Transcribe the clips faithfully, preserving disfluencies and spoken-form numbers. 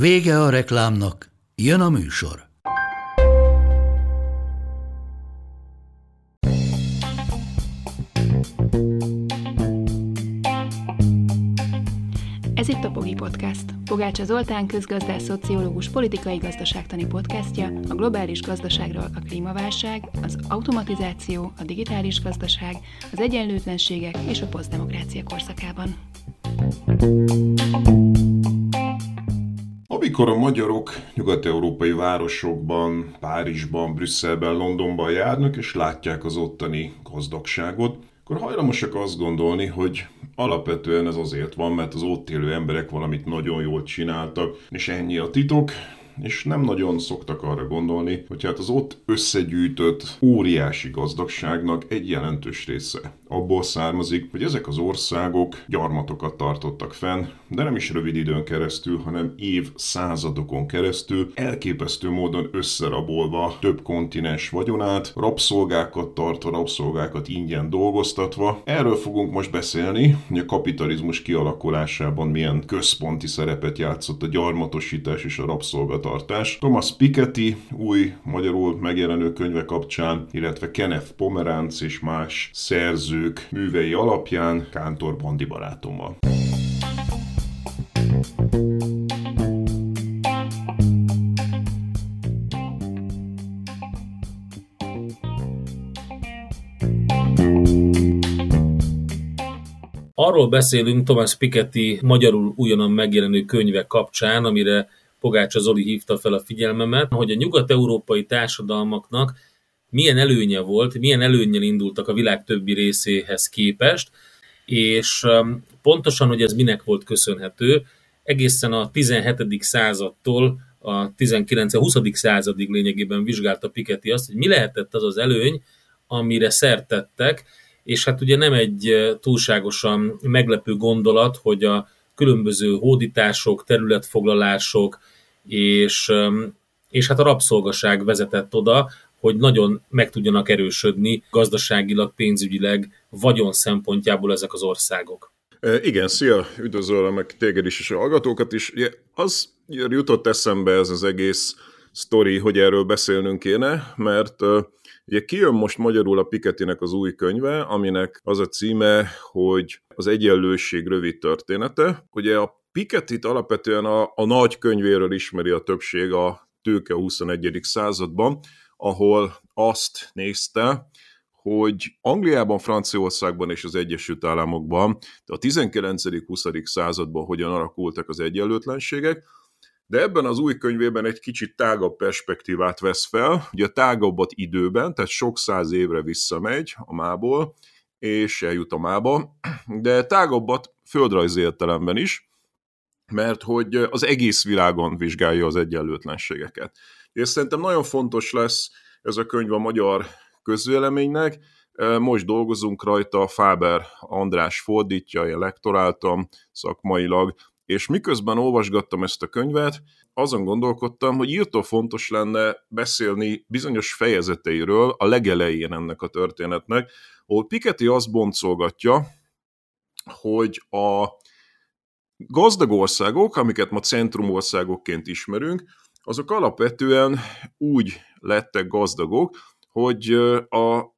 Vége a reklámnak, jön a műsor. Ez itt a Pogi Podcast, Pogácsa Zoltán közgazdász, szociológus, politikai gazdaságtani podcastja a globális gazdaságról a klímaválság, az automatizáció, a digitális gazdaság, az egyenlőtlenségek és a posztdemokrácia korszakában. Amikor a magyarok nyugat-európai városokban, Párizsban, Brüsszelben, Londonban járnak, és látják az ottani gazdagságot, akkor hajlamosak azt gondolni, hogy alapvetően ez azért van, mert az ott élő emberek valamit nagyon jól csináltak, és ennyi a titok, és nem nagyon szoktak arra gondolni, hogy hát az ott összegyűjtött óriási gazdagságnak egy jelentős része abból származik, hogy ezek az országok gyarmatokat tartottak fenn, de nem is rövid időn keresztül, hanem évszázadokon keresztül, elképesztő módon összerabolva több kontinens vagyonát, rabszolgákat tartva, rabszolgákat ingyen dolgoztatva. Erről fogunk most beszélni, hogy a kapitalizmus kialakulásában milyen központi szerepet játszott a gyarmatosítás és a rabszolgatartás. Thomas Piketty új magyarul megjelenő könyve kapcsán, illetve Kenneth Pomeranz és más szerző művei alapján Kántor Bandi barátommal. Arról beszélünk Thomas Piketty magyarul újonnan megjelenő könyve kapcsán, amire Pogácsa Zoli hívta fel a figyelmemet, hogy a nyugat-európai társadalmaknak milyen előnye volt, milyen előnnyel indultak a világ többi részéhez képest, és pontosan, hogy ez minek volt köszönhető, egészen a tizenhetedik századtól a tizenkilencedik-huszadik századig lényegében vizsgálta Piketty azt, hogy mi lehetett az az előny, amire szert tettek, és hát ugye nem egy túlságosan meglepő gondolat, hogy a különböző hódítások, területfoglalások, és, és hát a rabszolgaság vezetett oda, hogy nagyon meg tudjanak erősödni gazdaságilag, pénzügyileg, vagyon szempontjából ezek az országok. Igen, szia, üdvözöllek meg téged is és a hallgatókat is. Az jutott eszembe ez az egész sztori, hogy erről beszélnünk kéne, mert ugye kijön most magyarul a Pikettynek az új könyve, aminek az a címe, hogy az egyenlőség rövid története. Ugye a Pikettyt alapvetően a, a nagy könyvéről ismeri a többség, a tőke a huszonegyedik században, ahol azt nézte, hogy Angliában, Franciaországban és az Egyesült Államokban, de a tizenkilencedik-huszadik században hogyan alakultak az egyenlőtlenségek, de ebben az új könyvében egy kicsit tágabb perspektívát vesz fel, ugye a tágabbat időben, tehát sok száz évre visszamegy a mából, és eljut a mába, de tágabbat földrajzi értelemben is, mert hogy az egész világon vizsgálja az egyenlőtlenségeket. És szerintem nagyon fontos lesz ez a könyv a magyar közvéleménynek. Most dolgozunk rajta, Fáber András fordítja, én lektoráltam szakmailag, és miközben olvasgattam ezt a könyvet, azon gondolkodtam, hogy írtó fontos lenne beszélni bizonyos fejezeteiről a legelején ennek a történetnek, ahol Piketty azt boncolgatja, hogy a gazdag országok, amiket ma centrumországokként ismerünk, azok alapvetően úgy lettek gazdagok, hogy a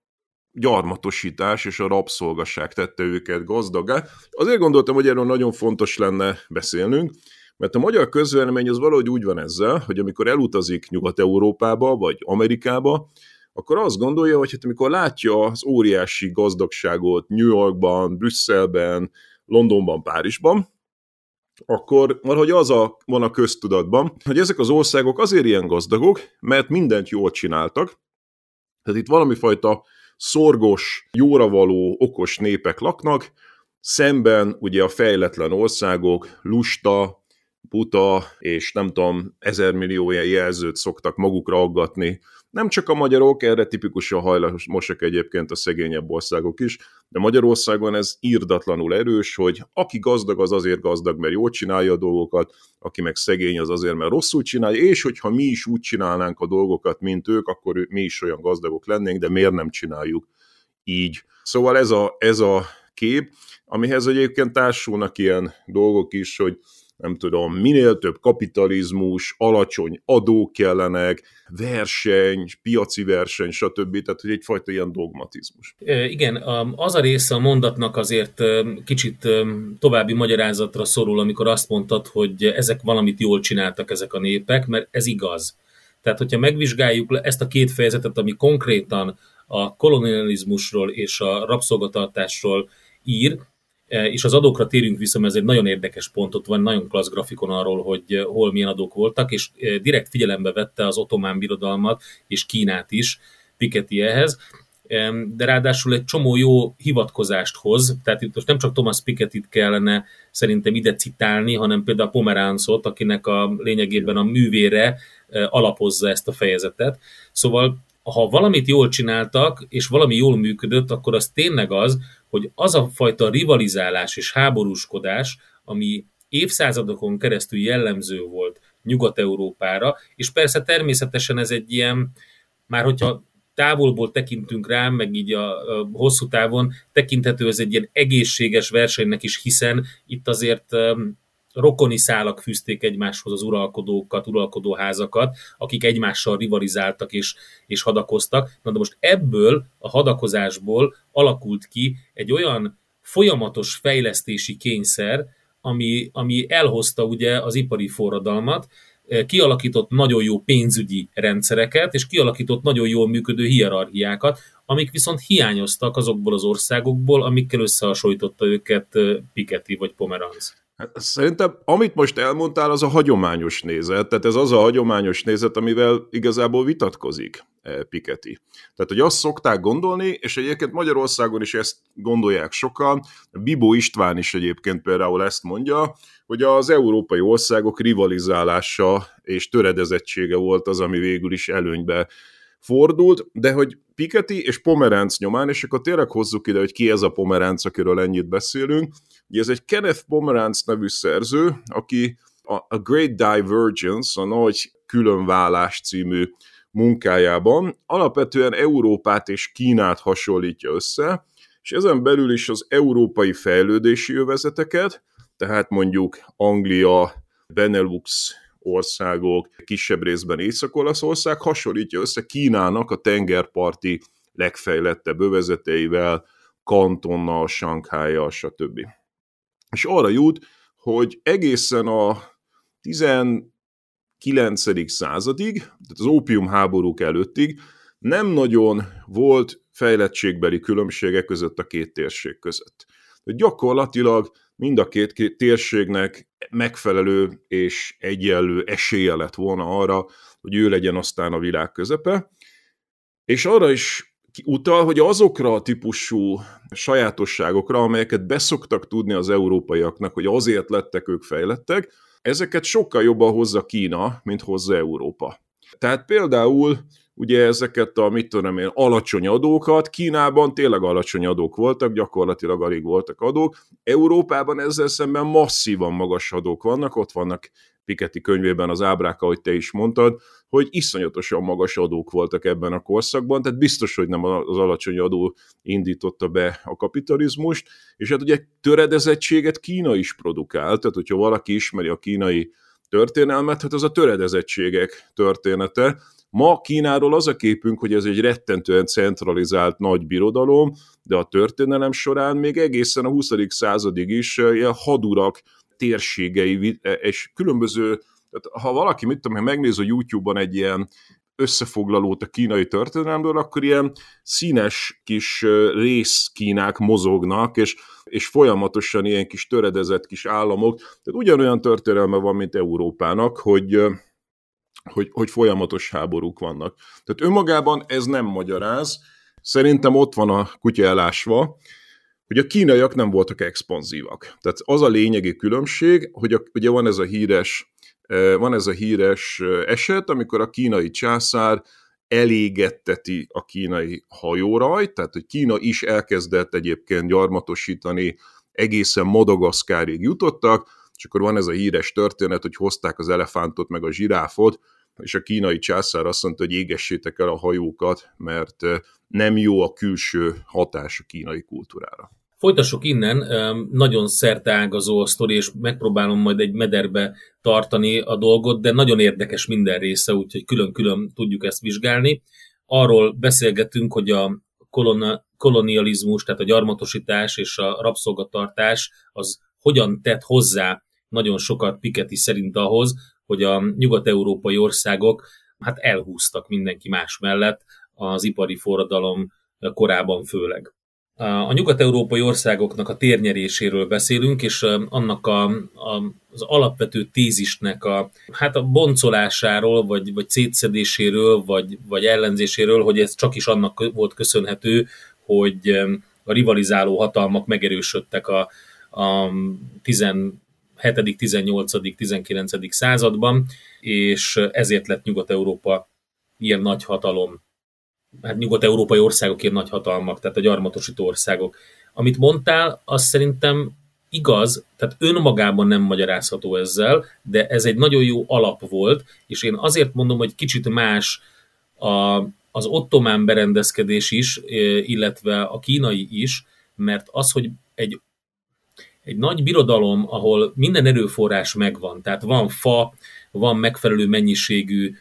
gyarmatosítás és a rabszolgasság tette őket gazdagá. Azért gondoltam, hogy erről nagyon fontos lenne beszélnünk, mert a magyar közvélemény az valahogy úgy van ezzel, hogy amikor elutazik Nyugat-Európába vagy Amerikába, akkor azt gondolja, hogy hát amikor látja az óriási gazdagságot New Yorkban, Brüsszelben, Londonban, Párizsban, akkor valahogy az a, van a köztudatban, hogy ezek az országok azért ilyen gazdagok, mert mindent jól csináltak. Tehát itt valami fajta szorgos, jóra való, okos népek laknak, szemben ugye a fejletlen országok, lusta, buta, és nem tudom, ezermillió ilyen jelzőt szoktak magukra aggatni. Nem csak a magyarok, erre tipikusan hajlamosak egyébként a szegényebb országok is, de Magyarországon ez irdatlanul erős, hogy aki gazdag, az azért gazdag, mert jól csinálja a dolgokat, aki meg szegény, az azért, mert rosszul csinálja, és hogyha mi is úgy csinálnánk a dolgokat, mint ők, akkor mi is olyan gazdagok lennénk, de miért nem csináljuk így. Szóval ez a, ez a kép, amihez egyébként társulnak ilyen dolgok is, hogy nem tudom, minél több kapitalizmus, alacsony adók kellenek, verseny, piaci verseny, stb. Tehát, hogy egyfajta ilyen dogmatizmus. Igen, az a része a mondatnak azért kicsit további magyarázatra szorul, amikor azt mondtad, hogy ezek valamit jól csináltak ezek a népek, mert ez igaz. Tehát, hogyha megvizsgáljuk ezt a két fejezetet, ami konkrétan a kolonializmusról és a rabszolgatartásról ír, és az adókra térünk vissza, mert ez egy nagyon érdekes pont, ott van nagyon klassz grafikon arról, hogy hol milyen adók voltak, és direkt figyelembe vette az Ottomán Birodalmat és Kínát is Piketty ehhez, de ráadásul egy csomó jó hivatkozást hoz, tehát itt most nem csak Thomas Pikettyt kellene szerintem ide citálni, hanem például Pomeranzot, akinek a lényegében a művére alapozza ezt a fejezetet. Szóval ha valamit jól csináltak, és valami jól működött, akkor az tényleg az, hogy az a fajta rivalizálás és háborúskodás, ami évszázadokon keresztül jellemző volt Nyugat-Európára, és persze természetesen ez egy ilyen, már hogyha távolból tekintünk rá, meg így a, a hosszú távon tekinthető, ez egy ilyen egészséges versenynek is, hiszen itt azért um, rokoni szálak fűzték egymáshoz az uralkodókat, uralkodóházakat, akik egymással rivalizáltak és, és hadakoztak. Na de most ebből a hadakozásból alakult ki egy olyan folyamatos fejlesztési kényszer, ami, ami elhozta ugye az ipari forradalmat, kialakított nagyon jó pénzügyi rendszereket, és kialakított nagyon jól működő hierarchiákat, amik viszont hiányoztak azokból az országokból, amikkel összehasonlította őket Piketty vagy Pomeranz. Szerintem, amit most elmondtál, az a hagyományos nézet, tehát ez az a hagyományos nézet, amivel igazából vitatkozik Piketty. Tehát, hogy azt szokták gondolni, és egyébként Magyarországon is ezt gondolják sokan, Bibó István is egyébként például ezt mondja, hogy az európai országok rivalizálása és töredezettsége volt az, ami végül is előnybe fordult, de hogy Piketty és Pomeranz nyomán, és akkor tényleg hozzuk ide, hogy ki ez a Pomeranz, akiről ennyit beszélünk. Ugye ez egy Kenneth Pomeranz nevű szerző, aki a Great Divergence, a Nagy Különválás című munkájában alapvetően Európát és Kínát hasonlítja össze, és ezen belül is az európai fejlődési övezeteket, tehát mondjuk Anglia, Benelux országok, kisebb részben Észak-Olaszország hasonlítja össze Kínának a tengerparti legfejlettebb övezeteivel, Kantonnal, Sanghajjal, stb. És arra jut, hogy egészen a tizenkilencedik századig, tehát az ópiumháborúk előttig nem nagyon volt fejlettségbeli különbségek között a két térség között. Gyakorlatilag mind a két térségnek megfelelő és egyenlő esélye lett volna arra, hogy ő legyen aztán a világ közepe, és arra is utal, hogy azokra a típusú sajátosságokra, amelyeket beszoktak tudni az európaiaknak, hogy azért lettek ők fejlettek, ezeket sokkal jobban hozza Kína, mint hozza Európa. Tehát például ugye ezeket a, mit tudom én, alacsony adókat, Kínában tényleg alacsony adók voltak, gyakorlatilag alig voltak adók, Európában ezzel szemben masszívan magas adók vannak, ott vannak Piketty könyvében az ábrák, ahogy te is mondtad, hogy iszonyatosan magas adók voltak ebben a korszakban, tehát biztos, hogy nem az alacsony adó indította be a kapitalizmust, és hát ugye töredezettséget Kína is produkált, tehát hogyha valaki ismeri a kínai történelmet, hát az a töredezettségek története. Ma Kínáról az a képünk, hogy ez egy rettentően centralizált nagy birodalom, de a történelem során még egészen a huszadik századig is ilyen hadurak térségei, és különböző, tehát ha valaki, mit tudom, ha megnéz a YouTube-on egy ilyen összefoglalót a kínai történelemről, akkor ilyen színes kis részkínák mozognak, és, és folyamatosan ilyen kis töredezett kis államok, tehát ugyanolyan történelme van, mint Európának, hogy... Hogy, hogy folyamatos háborúk vannak. Tehát önmagában ez nem magyaráz, szerintem ott van a kutya elásva, Ugye a kínaiak nem voltak expanzívak. Tehát az a lényegi különbség, hogy a, ugye van ez a híres, van ez a híres eset, amikor a kínai császár elégetteti a kínai hajórajt, tehát hogy Kína is elkezdett egyébként gyarmatosítani, egészen Madagaszkárig jutottak, és akkor van ez a híres történet, hogy hozták az elefántot meg a zsiráfot, és a kínai császár azt mondta, hogy égessétek el a hajókat, mert nem jó a külső hatás a kínai kultúrára. Folytassuk innen, nagyon szerteágazó a sztori, és megpróbálom majd egy mederbe tartani a dolgot, de nagyon érdekes minden része, úgyhogy külön-külön tudjuk ezt vizsgálni. Arról beszélgetünk, hogy a kolona, kolonializmus, tehát a gyarmatosítás és a rabszolgatartás, az hogyan tett hozzá nagyon sokat Piketty szerint ahhoz, hogy a nyugat-európai országok hát elhúztak mindenki más mellett az ipari forradalom korában főleg. A nyugat-európai országoknak a térnyeréséről beszélünk, és annak a, a, az alapvető tézisnek a, hát a boncolásáról, vagy, vagy szétszedéséről, vagy, vagy ellenzéséről, hogy ez csak is annak volt köszönhető, hogy a rivalizáló hatalmak megerősödtek a, a tizenhetedik, tizennyolcadik, tizenkilencedik században, és ezért lett Nyugat-Európa ilyen nagy hatalom. Hát nyugat-európai országok ilyen nagy hatalmak, tehát a gyarmatosító országok. Amit mondtál, az szerintem igaz, tehát önmagában nem magyarázható ezzel, de ez egy nagyon jó alap volt, és én azért mondom, hogy kicsit más a, az ottomán berendezkedés is, illetve a kínai is, mert az, hogy egy, egy nagy birodalom, ahol minden erőforrás megvan, tehát van fa, van megfelelő mennyiségű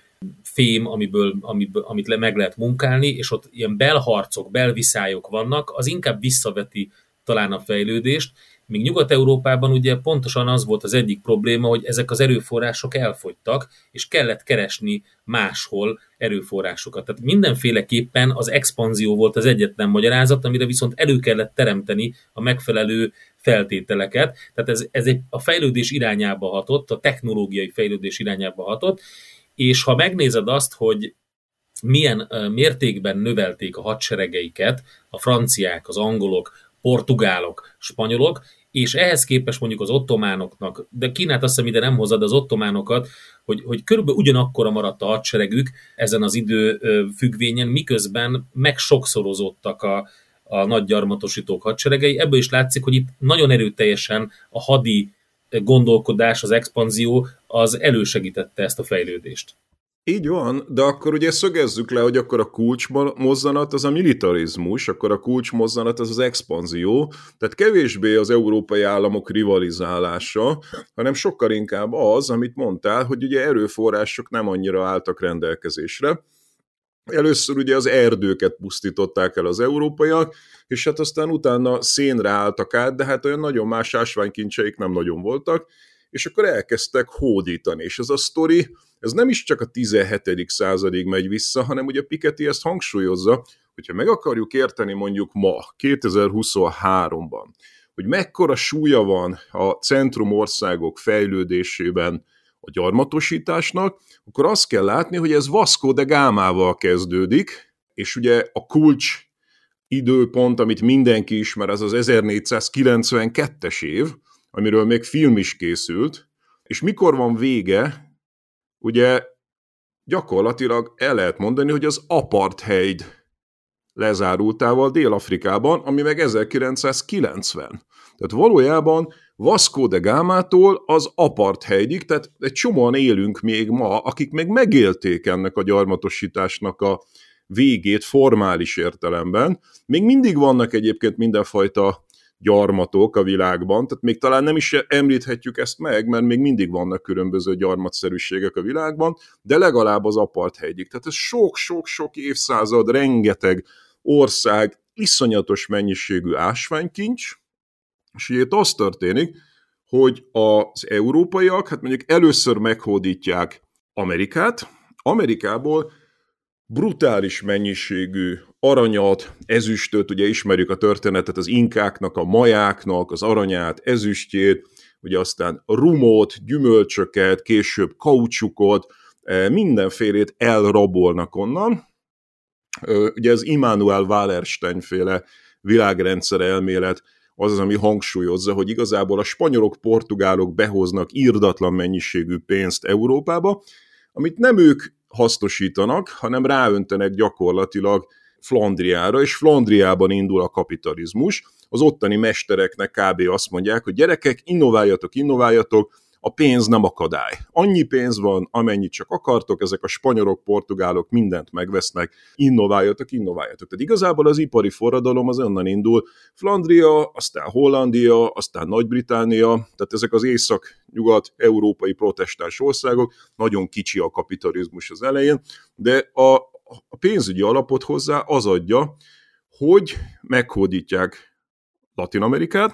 fém, amiből, amiből, amit le, meg lehet munkálni, és ott ilyen belharcok, belviszályok vannak, az inkább visszaveti talán a fejlődést. Míg Nyugat-Európában ugye pontosan az volt az egyik probléma, hogy ezek az erőforrások elfogytak, és kellett keresni máshol erőforrásokat. Tehát mindenféleképpen az expanzió volt az egyetlen magyarázat, amire viszont elő kellett teremteni a megfelelő feltételeket. Tehát ez, ez egy, a fejlődés irányába hatott, a technológiai fejlődés irányába hatott, és ha megnézed azt, hogy milyen mértékben növelték a hadseregeiket a franciák, az angolok, portugálok, spanyolok, és ehhez képest mondjuk az ottománoknak, de Kínát azt hiszem ide nem hozad, az ottománokat, hogy, hogy körülbelül ugyanakkora maradt a hadseregük ezen az idő függvényen, miközben megsokszorozottak a, a nagy gyarmatosítók hadseregei. Ebből is látszik, hogy itt nagyon erőteljesen a hadi gondolkodás, az expanzió, az elősegítette ezt a fejlődést. Így van, de akkor ugye szögezzük le, hogy akkor a kulcsmozzanat az a militarizmus, akkor a kulcsmozzanat az az expanzió, tehát kevésbé az európai államok rivalizálása, hanem sokkal inkább az, amit mondtál, hogy ugye erőforrások nem annyira álltak rendelkezésre. Először ugye az erdőket pusztították el az európaiak, és hát aztán utána szénre álltak át, de hát olyan nagyon más ásványkincseik nem nagyon voltak, és akkor elkezdtek hódítani. És ez a sztori, ez nem is csak a tizenhetedik századig megy vissza, hanem ugye Piketty ezt hangsúlyozza, hogyha meg akarjuk érteni mondjuk ma, kétezer-huszonháromban, hogy mekkora súlya van a centrumországok fejlődésében a gyarmatosításnak, akkor azt kell látni, hogy ez Vasco de Gámával kezdődik, és ugye a kulcs időpont, amit mindenki ismer, az az ezernégyszázkilencvenkettes év, amiről még film is készült, és mikor van vége, ugye gyakorlatilag el lehet mondani, hogy az Apartheid lezárultával Dél-Afrikában, ami meg ezerkilencszázkilencven. Tehát valójában Vasco de Gámától az Apartheidig, tehát egy csomóan élünk még ma, akik meg megélték ennek a gyarmatosításnak a végét formális értelemben. Még mindig vannak egyébként mindenfajta gyarmatok a világban, tehát még talán nem is említhetjük ezt meg, mert még mindig vannak különböző gyarmatszerűségek a világban, de legalább az apartheidig. Tehát ez sok-sok-sok évszázad, rengeteg ország, iszonyatos mennyiségű ásványkincs, és ugye itt az történik, hogy az európaiak, hát mondjuk először meghódítják Amerikát, Amerikából brutális mennyiségű aranyat, ezüstöt, ugye ismerjük a történetet az inkáknak, a majáknak, az aranyát, ezüstjét, ugye aztán rumot, gyümölcsöket, később kaucsukot, mindenfélét elrabolnak onnan. Ugye ez Immanuel Wallerstein féle világrendszer elmélet az az, ami hangsúlyozza, hogy igazából a spanyolok, portugálok behoznak irdatlan mennyiségű pénzt Európába, amit nem ők hasznosítanak, hanem ráöntenek gyakorlatilag Flandriára, és Flandriában indul a kapitalizmus. Az ottani mestereknek kb. Azt mondják, hogy gyerekek, innováljatok, innováljatok, a pénz nem akadály. Annyi pénz van, amennyit csak akartok, ezek a spanyolok, portugálok mindent megvesznek, innováljatok, innováljatok. Tehát igazából az ipari forradalom az onnan indul, Flandria, aztán Hollandia, aztán Nagy-Britannia, tehát ezek az észak-nyugat-európai protestáns országok, nagyon kicsi a kapitalizmus az elején, de a, a pénzügyi alapot hozzá az adja, hogy meghódítják Latin-Amerikát,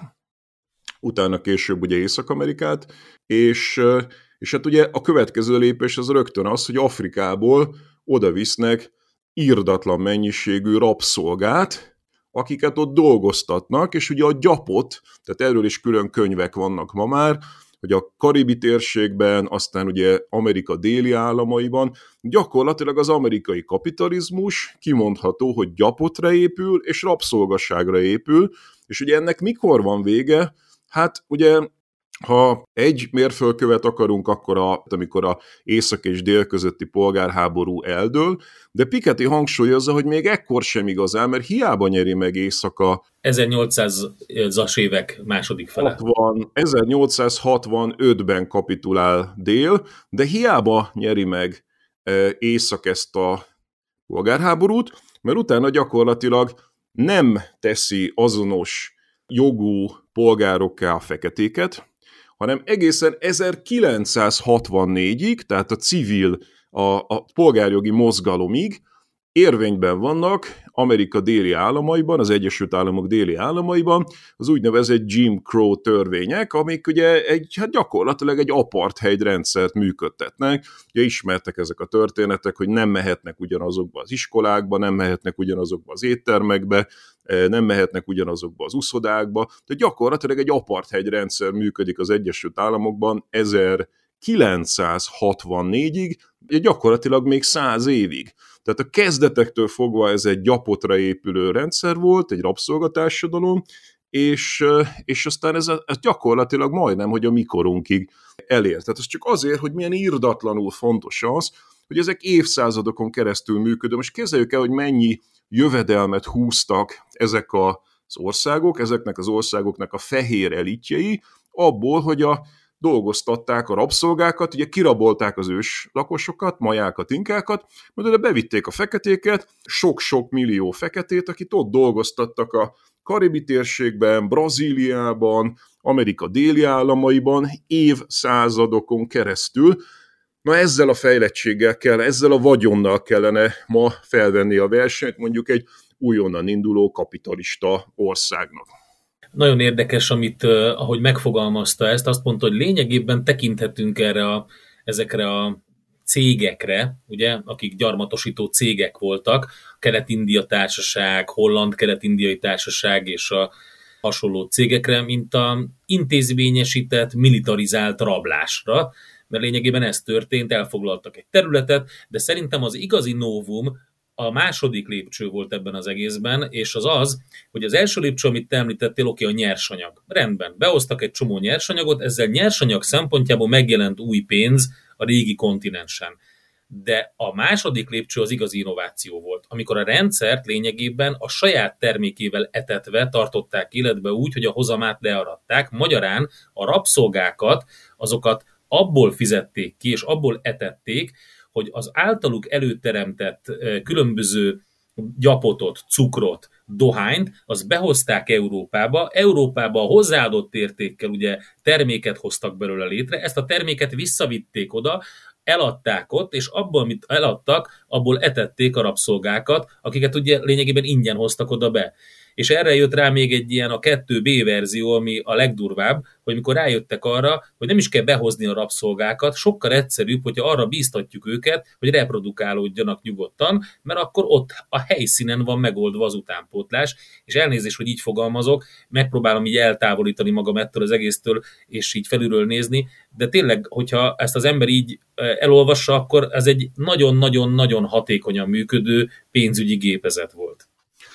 utána később ugye Észak-Amerikát, és, és hát ugye a következő lépés az rögtön az, hogy Afrikából oda visznek irdatlan mennyiségű rabszolgát, akiket ott dolgoztatnak, és ugye a gyapot, tehát erről is külön könyvek vannak ma már, hogy a Karibi térségben, aztán ugye Amerika déli államaiban, gyakorlatilag az amerikai kapitalizmus kimondható, hogy gyapotra épül, és rabszolgasságra épül, és ugye ennek mikor van vége? Hát ugye, ha egy mérföldkövet akarunk, akkor a, amikor a észak és dél közötti polgárháború eldől, de Piketty hangsúlyozza, hogy még ekkor sem igazán, mert hiába nyeri meg éjszaka. ezernyolcszázas évek második fele. ezernyolcszázhatvanötben kapitulál dél, de hiába nyeri meg észak ezt a polgárháborút, mert utána gyakorlatilag nem teszi azonos jogú polgárokká a feketéket, hanem egészen ezerkilencszázhatvannégyig, tehát a civil, a, a polgárjogi mozgalomig érvényben vannak Amerika déli államaiban, az Egyesült Államok déli államaiban az úgynevezett Jim Crow törvények, amik ugye egy, hát gyakorlatilag egy apartheid rendszert működtetnek. Ugye ismertek ezek a történetek, hogy nem mehetnek ugyanazokba az iskolákba, nem mehetnek ugyanazokba az éttermekbe, nem mehetnek ugyanazokba az uszodákba. Tehát gyakorlatilag egy apartheid rendszer működik az Egyesült Államokban ezerkilencszázhatvannégyig, gyakorlatilag még száz évig. Tehát a kezdetektől fogva ez egy gyapotra épülő rendszer volt, egy rabszolgatársadalom, és, és aztán ez, ez gyakorlatilag majdnem, hogy a mikorunkig elér. Tehát ez csak azért, hogy milyen irdatlanul fontos az, hogy ezek évszázadokon keresztül működő. Most képzeljük el, hogy mennyi jövedelmet húztak ezek az országok, ezeknek az országoknak a fehér elitjei, abból, hogy a dolgoztatták a rabszolgákat, ugye kirabolták az ős lakosokat, majákat, inkákat, majd bevitték a feketéket, sok-sok millió feketét, akit ott dolgoztattak a Karibi térségben, Brazíliában, Amerika déli államaiban évszázadokon keresztül. Na ezzel a fejlettséggel kell, ezzel a vagyonnal kellene ma felvenni a versenyt mondjuk egy újonnan induló kapitalista országnak. Nagyon érdekes, amit, ahogy megfogalmazta ezt, azt mondta, hogy lényegében tekinthetünk erre a, ezekre a cégekre, ugye, akik gyarmatosító cégek voltak, a Kelet-India Társaság, Holland-Kelet-Indiai Társaság és a hasonló cégekre, mint a intézményesített, militarizált rablásra, mert lényegében ez történt, elfoglaltak egy területet, de szerintem az igazi novum, a második lépcső volt ebben az egészben, és az az, hogy az első lépcső, amit te említettél, oké, a nyersanyag. Rendben, beosztak egy csomó nyersanyagot, ezzel nyersanyag szempontjából megjelent új pénz a régi kontinensen. De a második lépcső az igazi innováció volt, amikor a rendszert lényegében a saját termékével etetve tartották életbe úgy, hogy a hozamát learadták, magyarán a rabszolgákat, azokat abból fizették ki, és abból etették, hogy az általuk előteremtett különböző gyapotot, cukrot, dohányt, az behozták Európába. Európába a hozzáadott értékkel ugye terméket hoztak belőle létre, ezt a terméket visszavitték oda, eladták ott, és abból, amit eladtak, abból etették a rabszolgákat, akiket ugye lényegében ingyen hoztak oda be. És erre jött rá még egy ilyen a kettő bé verzió, ami a legdurvább, hogy mikor rájöttek arra, hogy nem is kell behozni a rabszolgákat, sokkal egyszerűbb, hogyha arra bíztatjuk őket, hogy reprodukálódjanak nyugodtan, mert akkor ott a helyszínen van megoldva az utánpótlás, és elnézést, hogy így fogalmazok, megpróbálom így eltávolítani magam ettől az egésztől, és így felülről nézni, de tényleg, hogyha ezt az ember így elolvassa, akkor ez egy nagyon-nagyon-nagyon hatékonyan működő pénzügyi gépezet volt.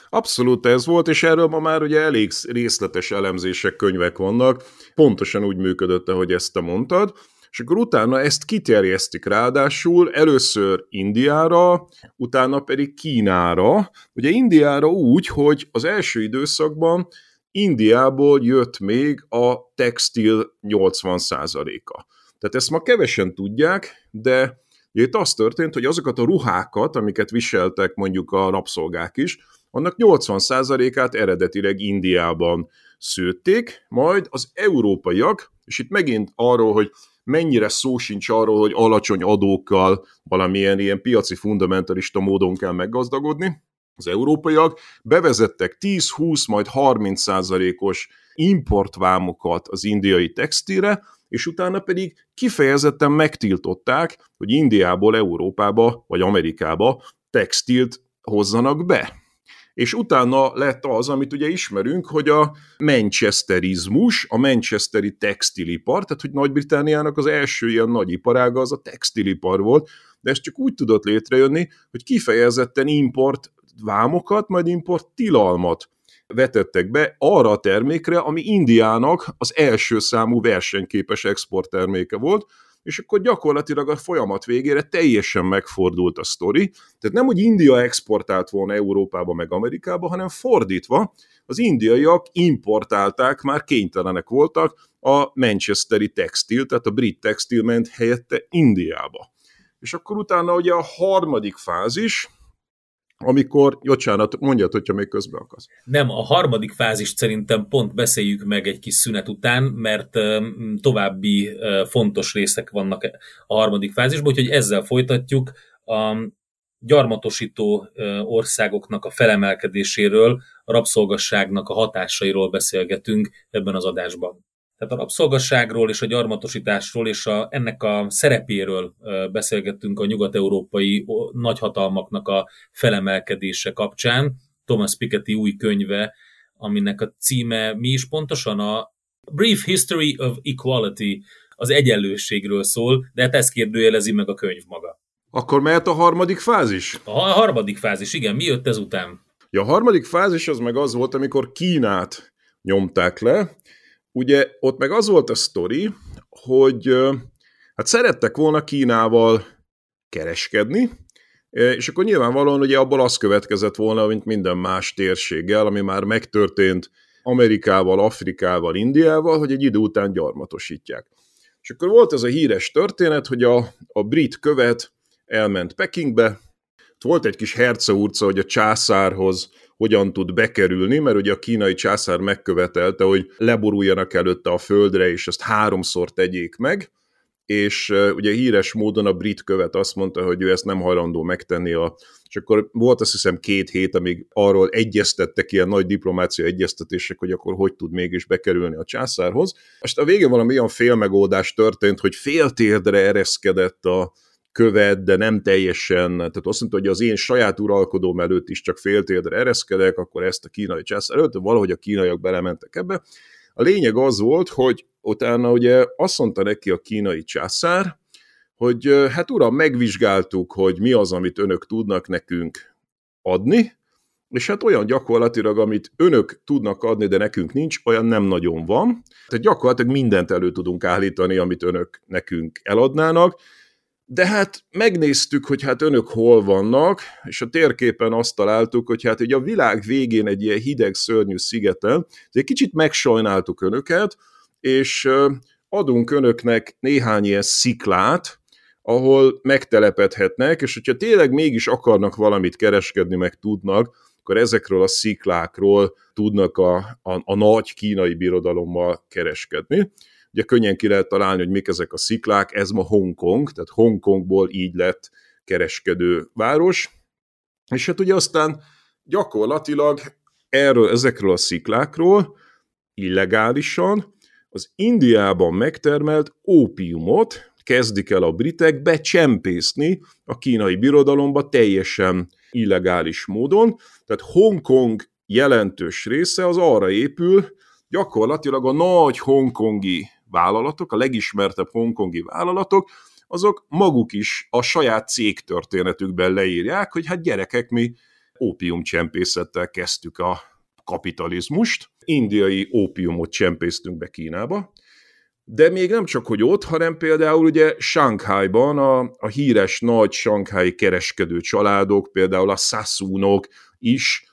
Abszolút ez volt, és erről ma már ugye elég részletes elemzések, könyvek vannak. Pontosan úgy működött, ahogy ezt te mondtad. És akkor utána ezt kiterjesztik ráadásul először Indiára, utána pedig Kínára. Ugye Indiára úgy, hogy az első időszakban Indiából jött még a textil nyolcvan százaléka. Tehát ezt ma kevesen tudják, de itt az történt, hogy azokat a ruhákat, amiket viseltek mondjuk a rabszolgák is, annak nyolcvan százalékát eredetileg Indiában szőtték, majd az európaiak, és itt megint arról, hogy mennyire szó sincs arról, hogy alacsony adókkal valamilyen ilyen piaci fundamentalista módon kell meggazdagodni, az európaiak bevezettek tíz-húsz, majd harminc százalékos importvámokat az indiai textilre, és utána pedig kifejezetten megtiltották, hogy Indiából Európába vagy Amerikába textilt hozzanak be. És utána lett az, amit ugye ismerünk, hogy a manchesterizmus, a manchesteri textilipar, tehát hogy Nagy-Britanniának az első ilyen nagy iparága az a textilipar volt, de ez csak úgy tudott létrejönni, hogy kifejezetten import vámokat, majd import tilalmat vetettek be arra a termékre, ami Indiának az első számú versenyképes exportterméke volt, és akkor gyakorlatilag a folyamat végére teljesen megfordult a sztori. Tehát nem, hogy India exportált volna Európába meg Amerikába, hanem fordítva, az indiaiak importálták, már kénytelenek voltak a manchesteri textil, tehát a brit textil ment helyette Indiába. És akkor utána ugye a harmadik fázis, amikor, bocsánat, mondjad, hogyha még közbe akarsz. Nem, a harmadik fázist szerintem pont beszéljük meg egy kis szünet után, mert további fontos részek vannak a harmadik fázisban, úgyhogy ezzel folytatjuk a gyarmatosító országoknak a felemelkedéséről, a rabszolgasságnak a hatásairól beszélgetünk ebben az adásban. Tehát a rabszolgasságról és a gyarmatosításról és a, ennek a szerepéről beszélgettünk a nyugat-európai nagyhatalmaknak a felemelkedése kapcsán. Thomas Piketty új könyve, aminek a címe mi is pontosan a Brief History of Equality, az egyenlőségről szól, de hát ezt kérdőjelezi meg a könyv maga. Akkor mehet a harmadik fázis? A harmadik fázis, igen. Mi jött ezután? Ja, a harmadik fázis az meg az volt, amikor Kínát nyomták le. Ugye ott meg az volt a sztori, hogy hát szerettek volna Kínával kereskedni, és akkor nyilvánvalóan ugye abból az következett volna, mint minden más térséggel, ami már megtörtént Amerikával, Afrikával, Indiával, hogy egy idő után gyarmatosítják. És akkor volt ez a híres történet, hogy a, a brit követ elment Pekingbe, volt egy kis herce-urca, hogy a császárhoz hogyan tud bekerülni, mert ugye a kínai császár megkövetelte, hogy leboruljanak előtte a földre, és ezt háromszor tegyék meg, és ugye híres módon a brit követ azt mondta, hogy ő ezt nem hajlandó megtenni, a... és akkor volt azt hiszem két hét, amíg arról egyeztettek ilyen nagy diplomácia egyeztetések, hogy akkor hogy tud mégis bekerülni a császárhoz. Most a végén valami olyan félmegoldás történt, hogy féltérdre ereszkedett a követ, de nem teljesen, tehát azt mondta, hogy az én saját uralkodóm előtt is csak féltérdre ereszkedek, akkor ezt a kínai császár előtt, valahogy a kínaiak belementek ebbe. A lényeg az volt, hogy utána ugye azt mondta neki a kínai császár, hogy hát uram, megvizsgáltuk, hogy mi az, amit önök tudnak nekünk adni, és hát olyan gyakorlatilag, amit önök tudnak adni, de nekünk nincs, olyan nem nagyon van. Tehát gyakorlatilag mindent elő tudunk állítani, amit önök nekünk eladnának, de hát megnéztük, hogy hát önök hol vannak, és a térképen azt találtuk, hogy hát ugye a világ végén egy ilyen hideg, szörnyű szigeten, egy kicsit megsajnáltuk önöket, és adunk önöknek néhány ilyen sziklát, ahol megtelepedhetnek, és hogyha tényleg mégis akarnak valamit kereskedni, meg tudnak, akkor ezekről a sziklákról tudnak a, a, a nagy kínai birodalommal kereskedni. Ugye könnyen ki lehet találni, hogy mik ezek a sziklák, ez ma Hongkong, tehát Hongkongból így lett kereskedő város, és hát ugye aztán gyakorlatilag erről, ezekről a sziklákról illegálisan az Indiában megtermelt ópiumot kezdik el a britek becsempészni a kínai birodalomba teljesen illegális módon, tehát Hongkong jelentős része az arra épül, gyakorlatilag a nagy hongkongi vállalatok, a legismertebb hongkongi vállalatok, azok maguk is a saját cégtörténetükben leírják, hogy hát gyerekek, mi ópiumcsempészettel kezdtük a kapitalizmust. Indiai ópiumot csempésztünk be Kínába, de még nem csak, hogy ott, hanem például ugye Shanghaiban a, a híres nagy shanghai kereskedő családok, például a Sassoonok is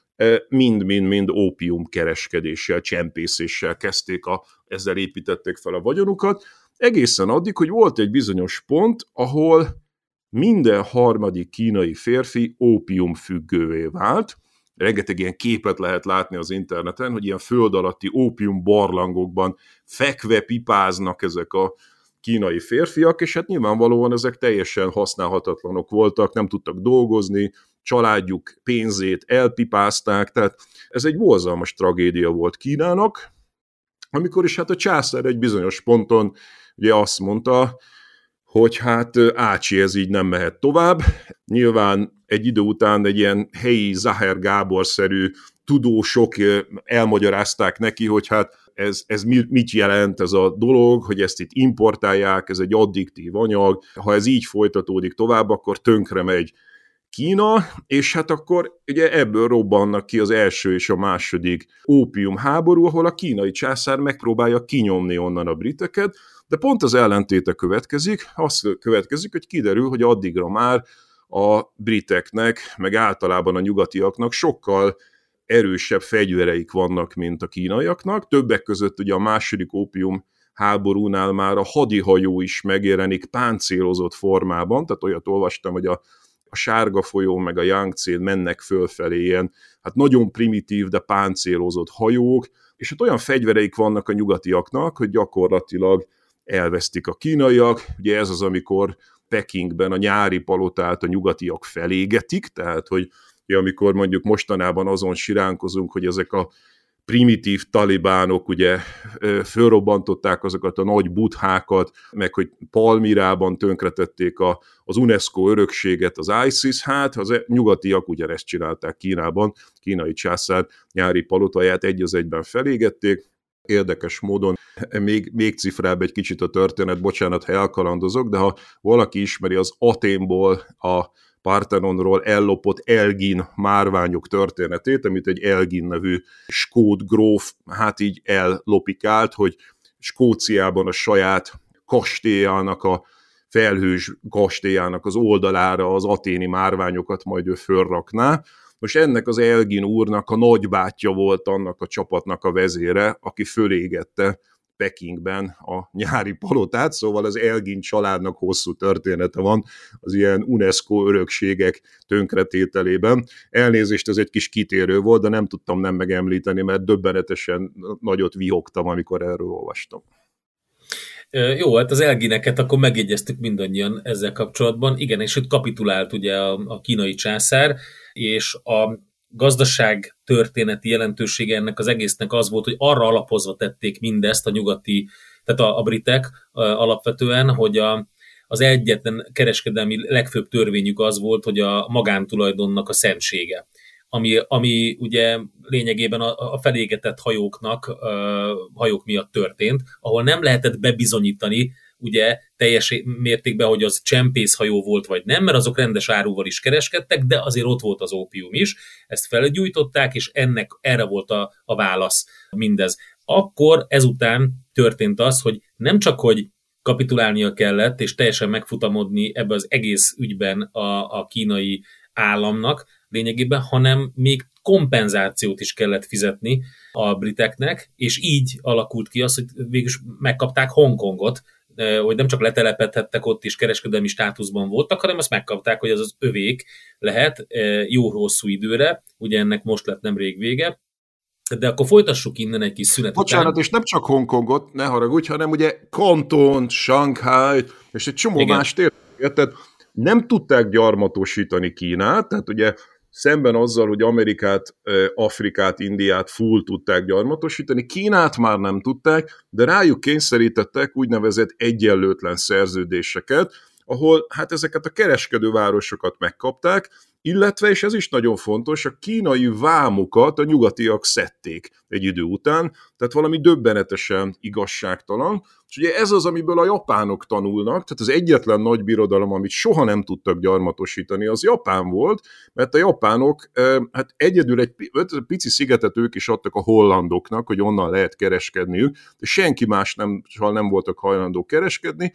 mind-mind-mind ópium kereskedéssel, csempészéssel kezdték, a, ezzel építették fel a vagyonukat, egészen addig, hogy volt egy bizonyos pont, ahol minden harmadik kínai férfi ópiumfüggővé vált. Rengeteg ilyen képet lehet látni az interneten, hogy ilyen föld alatti ópiumbarlangokban fekve pipáznak ezek a kínai férfiak, és hát nyilvánvalóan ezek teljesen használhatatlanok voltak, nem tudtak dolgozni, családjuk pénzét elpipázták, tehát ez egy borzalmas tragédia volt Kínának, amikor is hát a császár egy bizonyos ponton ugye azt mondta, hogy hát ácsi, ez így nem mehet tovább. Nyilván egy idő után egy ilyen helyi Zahár Gábor-szerű tudósok elmagyarázták neki, hogy hát ez, ez mit jelent ez a dolog, hogy ezt itt importálják, ez egy addiktív anyag, ha ez így folytatódik tovább, akkor tönkre megy Kína, és hát akkor ugye ebből robbannak ki az első és a második ópiumháború, ahol a kínai császár megpróbálja kinyomni onnan a briteket, de pont az ellentéte következik, az következik, hogy kiderül, hogy addigra már a briteknek, meg általában a nyugatiaknak sokkal erősebb fegyvereik vannak, mint a kínaiaknak. Többek között ugye a második ópium háborúnál már a hadihajó is megjelenik páncélozott formában, tehát olyat olvastam, hogy a a Sárga folyó meg a Yangtze mennek fölfelé ilyen, hát nagyon primitív, de páncélozott hajók, és hát olyan fegyvereik vannak a nyugatiaknak, hogy gyakorlatilag elvesztik a kínaiak. Ugye ez az, amikor Pekingben a nyári palotát a nyugatiak felégetik, tehát hogy ja, amikor mondjuk mostanában azon siránkozunk, hogy ezek a primitív talibánok ugye fölrobbantották azokat a nagy buthákat, meg hogy Palmirában tönkretették a, az UNESCO örökséget, az ISIS, hát az nyugatiak ugyanezt csinálták Kínában, kínai császár nyári palotáját egy az egyben felégették. Érdekes módon, még, még cifrább egy kicsit a történet, bocsánat, ha elkalandozok, de ha valaki ismeri az Athénból a Parthenonról ellopott Elgin márványok történetét, amit egy Elgin nevű skót gróf hát így ellopikált, hogy Skóciában a saját kastélyának, a felhős kastélyának az oldalára az aténi márványokat majd ő fölrakná. Most ennek az Elgin úrnak a nagybátyja volt annak a csapatnak a vezére, aki fölégette Pekingben a nyári palotát, szóval az Elgin családnak hosszú története van az ilyen UNESCO örökségek tönkretételében. Elnézést, ez egy kis kitérő volt, de nem tudtam nem megemlíteni, mert döbbenetesen nagyot vihogtam, amikor erről olvastam. Jó, hát az Elgineket akkor megjegyeztük mindannyian ezzel kapcsolatban. Igen, és itt kapitulált ugye a, a kínai császár, és a gazdaság történeti jelentősége ennek az egésznek az volt, hogy arra alapozva tették mindezt a nyugati, tehát a, a britek a, alapvetően, hogy a, az egyetlen kereskedelmi legfőbb törvényük az volt, hogy a magántulajdonnak a szentsége, ami, ami ugye lényegében a, a felégetett hajóknak, a hajók miatt történt, ahol nem lehetett bebizonyítani, ugye teljes mértékben, hogy az csempészhajó volt vagy nem, mert azok rendes áruval is kereskedtek, de azért ott volt az ópium is, ezt felgyújtották, és ennek erre volt a, a válasz mindez. Akkor ezután történt az, hogy nem csak, hogy kapitulálnia kellett, és teljesen megfutamodni ebbe az egész ügyben a, a kínai államnak lényegében, hanem még kompenzációt is kellett fizetni a briteknek, és így alakult ki az, hogy végül is megkapták Hongkongot, hogy nem csak letelepedhettek ott és kereskedelmi státuszban voltak, hanem azt megkapták, hogy ez az övék lehet jó hosszú időre, ugye ennek most lett nemrég vége, de akkor folytassuk innen egy kis szünet. Bocsánat, után. És nem csak Hongkongot, ne haragudj, hanem ugye Kantont, Shanghai, és egy csomó igen. Más térséget, tehát nem tudták gyarmatosítani Kínát, tehát ugye szemben azzal, hogy Amerikát, Afrikát, Indiát full tudták gyarmatosítani, Kínát már nem tudták, de rájuk kényszerítettek úgynevezett egyenlőtlen szerződéseket, ahol hát ezeket a kereskedővárosokat megkapták, illetve, és ez is nagyon fontos, a kínai vámokat a nyugatiak szedték egy idő után, tehát valami döbbenetesen igazságtalan. És ugye ez az, amiből a japánok tanulnak, tehát az egyetlen nagy birodalom, amit soha nem tudtak gyarmatosítani, az Japán volt, mert a japánok, hát egyedül egy pici szigetet ők is adtak a hollandoknak, hogy onnan lehet kereskedniük, de senki más nem, nem voltak hajlandók kereskedni.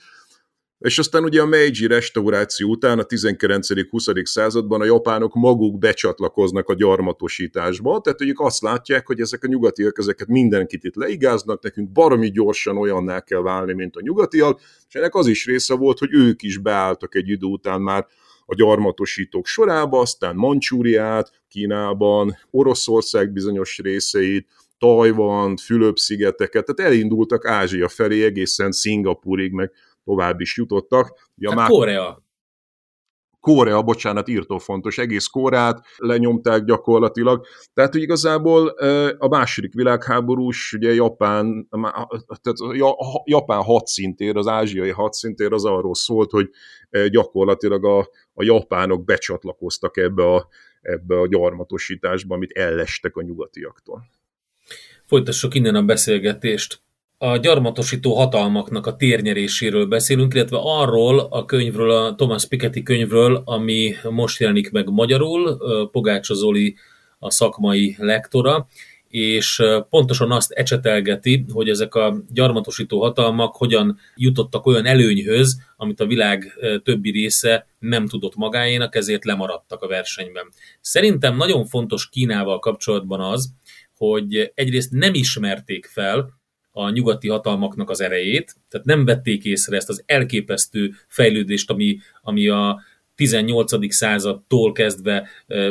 És aztán ugye a Meiji restauráció után a tizenkilencedik-huszadik században a japánok maguk becsatlakoznak a gyarmatosításba, tehát ők azt látják, hogy ezek a nyugatiak, ezeket mindenkit itt leigáznak, nekünk baromi gyorsan olyanná kell válni, mint a nyugatiak, és ennek az is része volt, hogy ők is beálltak egy idő után már a gyarmatosítók sorába, aztán Mancsúriát, Kínában, Oroszország bizonyos részeit, Tajvant, Fülöp-szigeteket, tehát elindultak Ázsia felé egészen Szingapurig, meg tovább is jutottak. Ja, már... Korea. Korea, bocsánat, írtó fontos. Egész Koreát lenyomták gyakorlatilag. Tehát, hogy igazából a második világháborús, ugye Japán, tehát Japán hadszintér, az ázsiai hadszintér az arról szólt, hogy gyakorlatilag a, a japánok becsatlakoztak ebbe a, ebbe a gyarmatosításba, amit ellestek a nyugatiaktól. Folytassuk innen a beszélgetést. A gyarmatosító hatalmaknak a térnyeréséről beszélünk, illetve arról a könyvről, a Thomas Piketty könyvről, ami most jelenik meg magyarul, Pogácsa Zoli a szakmai lektora, és pontosan azt ecsetelgeti, hogy ezek a gyarmatosító hatalmak hogyan jutottak olyan előnyhöz, amit a világ többi része nem tudott magáénak, ezért lemaradtak a versenyben. Szerintem nagyon fontos Kínával kapcsolatban az, hogy egyrészt nem ismerték fel a nyugati hatalmaknak az erejét, tehát nem vették észre ezt az elképesztő fejlődést, ami, ami a tizennyolcadik századtól kezdve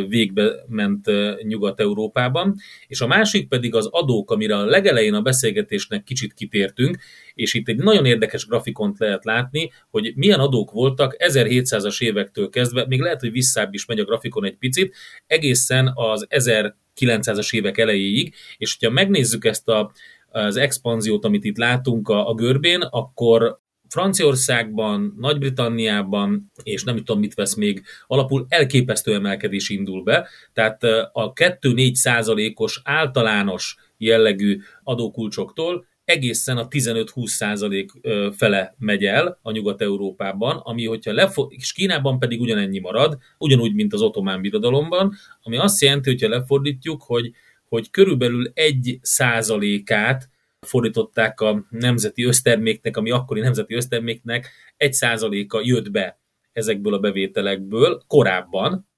végbe ment Nyugat-Európában, és a másik pedig az adók, amire a legelején a beszélgetésnek kicsit kitértünk, és itt egy nagyon érdekes grafikont lehet látni, hogy milyen adók voltak ezerhétszázas évektől kezdve, még lehet, hogy visszább is megy a grafikon egy picit, egészen az ezerkilencszázas évek elejéig, és hogyha megnézzük ezt a az expanziót, amit itt látunk a, a görbén, akkor Franciaországban, Nagy-Britanniában, és nem tudom mit vesz még, alapul elképesztő emelkedés indul be, tehát a kettő-négy százalékos általános jellegű adókulcsoktól egészen a tizenöt-húsz százalék fele megy el a Nyugat-Európában, ami hogyha lefo- és Kínában pedig ugyanennyi marad, ugyanúgy, mint az Ottomán Birodalomban, ami azt jelenti, hogyha lefordítjuk, hogy hogy körülbelül egy százalékát fordították a nemzeti összterméknek, ami akkori nemzeti összterméknek egy százaléka jött be ezekből a bevételekből korábban,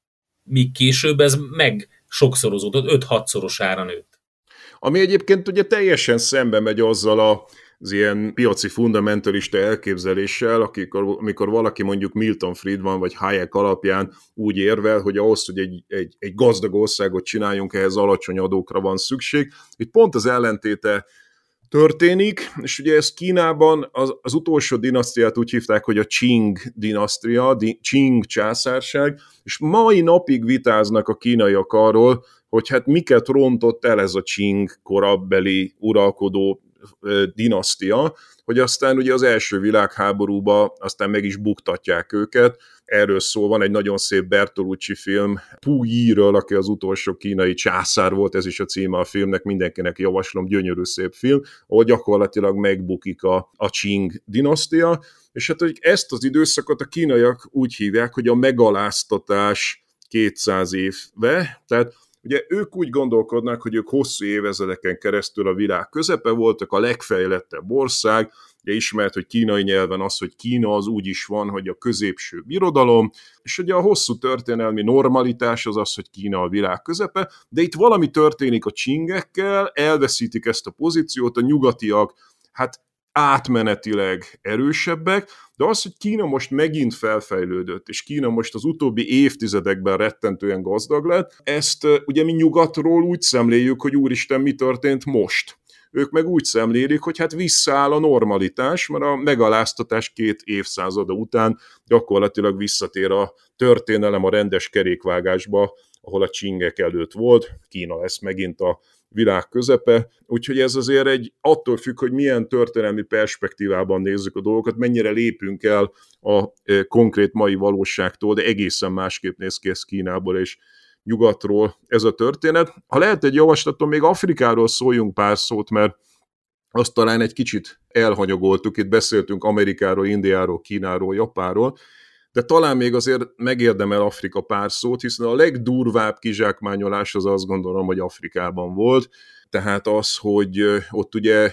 míg később ez meg sokszorozódott, öt-hatszorosára nőtt. Ami egyébként ugye teljesen szembe megy azzal a az ilyen piaci fundamentalista elképzeléssel, akikor, amikor valaki mondjuk Milton Friedman vagy Hayek alapján úgy érvel, hogy ahhoz, hogy egy, egy, egy gazdag országot csináljunk, ehhez alacsony adókra van szükség. Itt pont az ellentéte történik, és ugye ez Kínában az, az utolsó dinasztriát úgy hívták, hogy a Qing dinasztria, Qing császárság, és mai napig vitáznak a kínaiak arról, hogy hát miket rontott el ez a Qing korabbeli uralkodó dinasztia, hogy aztán ugye az első világháborúba aztán meg is buktatják őket. Erről szól, van egy nagyon szép Bertolucci film, Pogiről, aki az utolsó kínai császár volt, ez is a címe a filmnek, mindenkinek javaslom, gyönyörű szép film, ahol gyakorlatilag megbukik a, a Qing dinasztia, és hát hogy ezt az időszakot a kínaiak úgy hívják, hogy a megaláztatás kétszáz évve, tehát ugye ők úgy gondolkodnak, hogy ők hosszú évezredeken keresztül a világ közepe voltak, a legfejlettebb ország, ugye ismert, hogy kínai nyelven az, hogy Kína az úgy is van, hogy a középső birodalom, és ugye a hosszú történelmi normalitás az az, hogy Kína a világ közepe, de itt valami történik a csingekkel, elveszítik ezt a pozíciót, a nyugatiak, hát átmenetileg erősebbek, de az, hogy Kína most megint felfejlődött, és Kína most az utóbbi évtizedekben rettentően gazdag lett, ezt ugye mi nyugatról úgy szemléljük, hogy úristen, mi történt most. Ők meg úgy szemlélik, hogy hát visszaáll a normalitás, mert a megaláztatás két évszázada után gyakorlatilag visszatér a történelem a rendes kerékvágásba, ahol a csingek előtt volt, Kína lesz megint a világ közepe, úgyhogy ez azért egy, attól függ, hogy milyen történelmi perspektívában nézzük a dolgokat, mennyire lépünk el a konkrét mai valóságtól, de egészen másképp néz ki ez Kínából és nyugatról ez a történet. Ha lehet egy javaslatom, még Afrikáról szóljunk pár szót, mert azt talán egy kicsit elhanyagoltuk, itt beszéltünk Amerikáról, Indiáról, Kínáról, Japánról, de talán még azért megérdemel Afrika pár szót, hiszen a legdurvább kizsákmányolás az azt gondolom, hogy Afrikában volt, tehát az, hogy ott ugye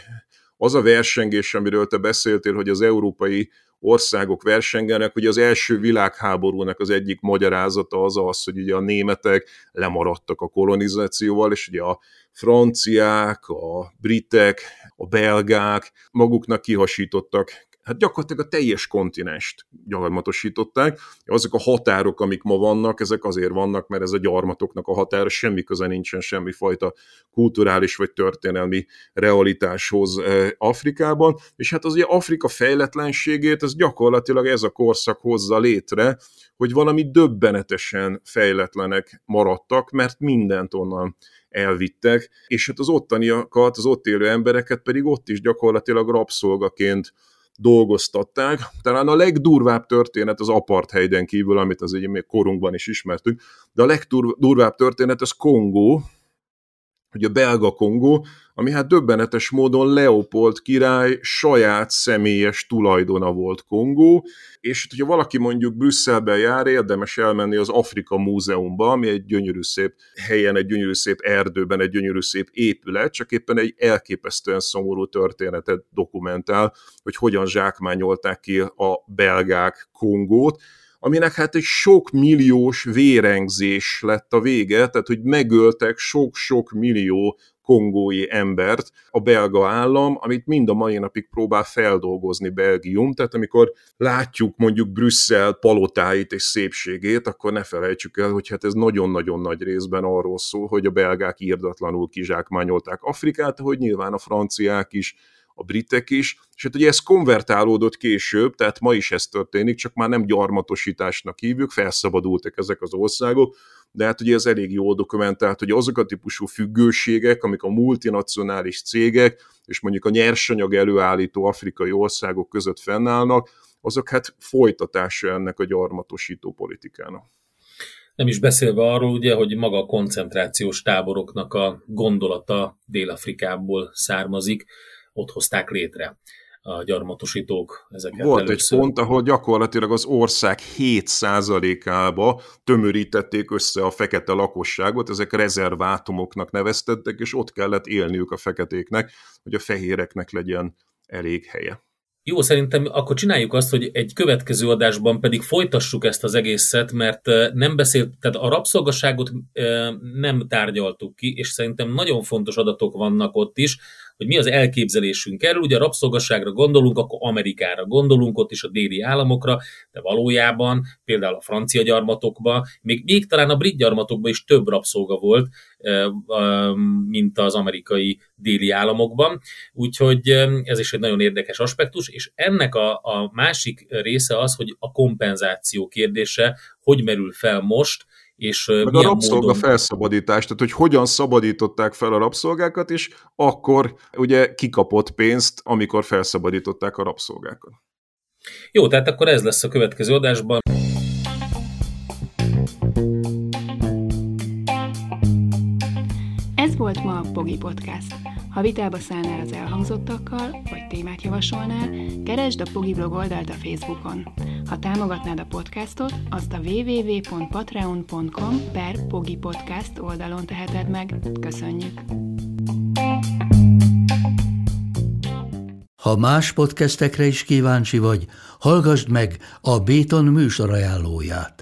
az a versengés, amiről te beszéltél, hogy az európai országok versengenek, hogy az első világháborúnak az egyik magyarázata az az, hogy ugye a németek lemaradtak a kolonizációval, és ugye a franciák, a britek, a belgák maguknak kihasítottak, hát gyakorlatilag a teljes kontinenst gyarmatosították. Azok a határok, amik ma vannak, ezek azért vannak, mert ez a gyarmatoknak a határa, semmi köze nincsen semmifajta kulturális vagy történelmi realitáshoz Afrikában, és hát az ugye Afrika fejletlenségét, ez gyakorlatilag ez a korszak hozza létre, hogy valami döbbenetesen fejletlenek maradtak, mert mindent onnan elvittek, és hát az ottaniakat, az ott élő embereket pedig ott is gyakorlatilag rabszolgaként dolgoztatták. Talán a legdurvább történet az apartheiden kívül, amit az ugye még korunkban is ismertük, de a legdurvább történet az Kongó, ugye a belga Kongó, ami hát döbbenetes módon Leopold király saját személyes tulajdona volt Kongó, és hogyha valaki mondjuk Brüsszelben jár, érdemes elmenni az Afrika Múzeumban, ami egy gyönyörű szép helyen, egy gyönyörű szép erdőben, egy gyönyörű szép épület, csak éppen egy elképesztően szomorú történetet dokumentál, hogy hogyan zsákmányolták ki a belgák Kongót, aminek hát egy sok milliós vérengzés lett a vége, tehát hogy megöltek sok-sok millió kongói embert a belga állam, amit mind a mai napig próbál feldolgozni Belgium, tehát amikor látjuk mondjuk Brüsszel palotáit és szépségét, akkor ne felejtsük el, hogy hát ez nagyon-nagyon nagy részben arról szól, hogy a belgák irdatlanul kizsákmányolták Afrikát, hogy nyilván a franciák is, a britek is, és hát ugye ez konvertálódott később, tehát ma is ez történik, csak már nem gyarmatosításnak hívjuk, felszabadultak ezek az országok, de hát ugye ez elég jól dokumentált, hogy azok a típusú függőségek, amik a multinacionális cégek, és mondjuk a nyersanyag előállító afrikai országok között fennállnak, azok hát folytatása ennek a gyarmatosító politikának. Nem is beszélve arról, ugye, hogy maga a koncentrációs táboroknak a gondolata Dél-Afrikából származik, ott hozták létre a gyarmatosítók ezeket először. Volt egy pont, ahol gyakorlatilag az ország hét százalékába tömörítették össze a fekete lakosságot, ezek rezervátumoknak neveztettek, és ott kellett élniük a feketéknek, hogy a fehéreknek legyen elég helye. Jó, szerintem akkor csináljuk azt, hogy egy következő adásban pedig folytassuk ezt az egészet, mert nem beszélt, tehát a rabszolgasságot nem tárgyaltuk ki, és szerintem nagyon fontos adatok vannak ott is, hogy mi az elképzelésünk erről. Ugye a rabszolgasságra gondolunk, akkor Amerikára gondolunk, ott is a déli államokra, de valójában például a francia gyarmatokban, még, még talán a brit gyarmatokban is több rabszolga volt, mint az amerikai déli államokban. Úgyhogy ez is egy nagyon érdekes aspektus, és ennek a, a másik része az, hogy a kompenzáció kérdése hogy merül fel most, és meg a rabszolga módon... felszabadítás, tehát hogy hogyan szabadították fel a rabszolgákat, és akkor ugye kikapott pénzt, amikor felszabadították a rabszolgákat. Jó, tehát akkor ez lesz a következő adásban. Ez volt ma a Pogi Podcast. Ha vitába szállnál az elhangzottakkal, vagy témát javasolnál, keresd a Pogi blog oldalt a Facebookon. Ha támogatnád a podcastot, azt a double-u double-u double-u pont patreon pont com per Pogi Podcast oldalon teheted meg. Köszönjük! Ha más podcastekre is kíváncsi vagy, hallgasd meg a Béton műsor ajánlóját.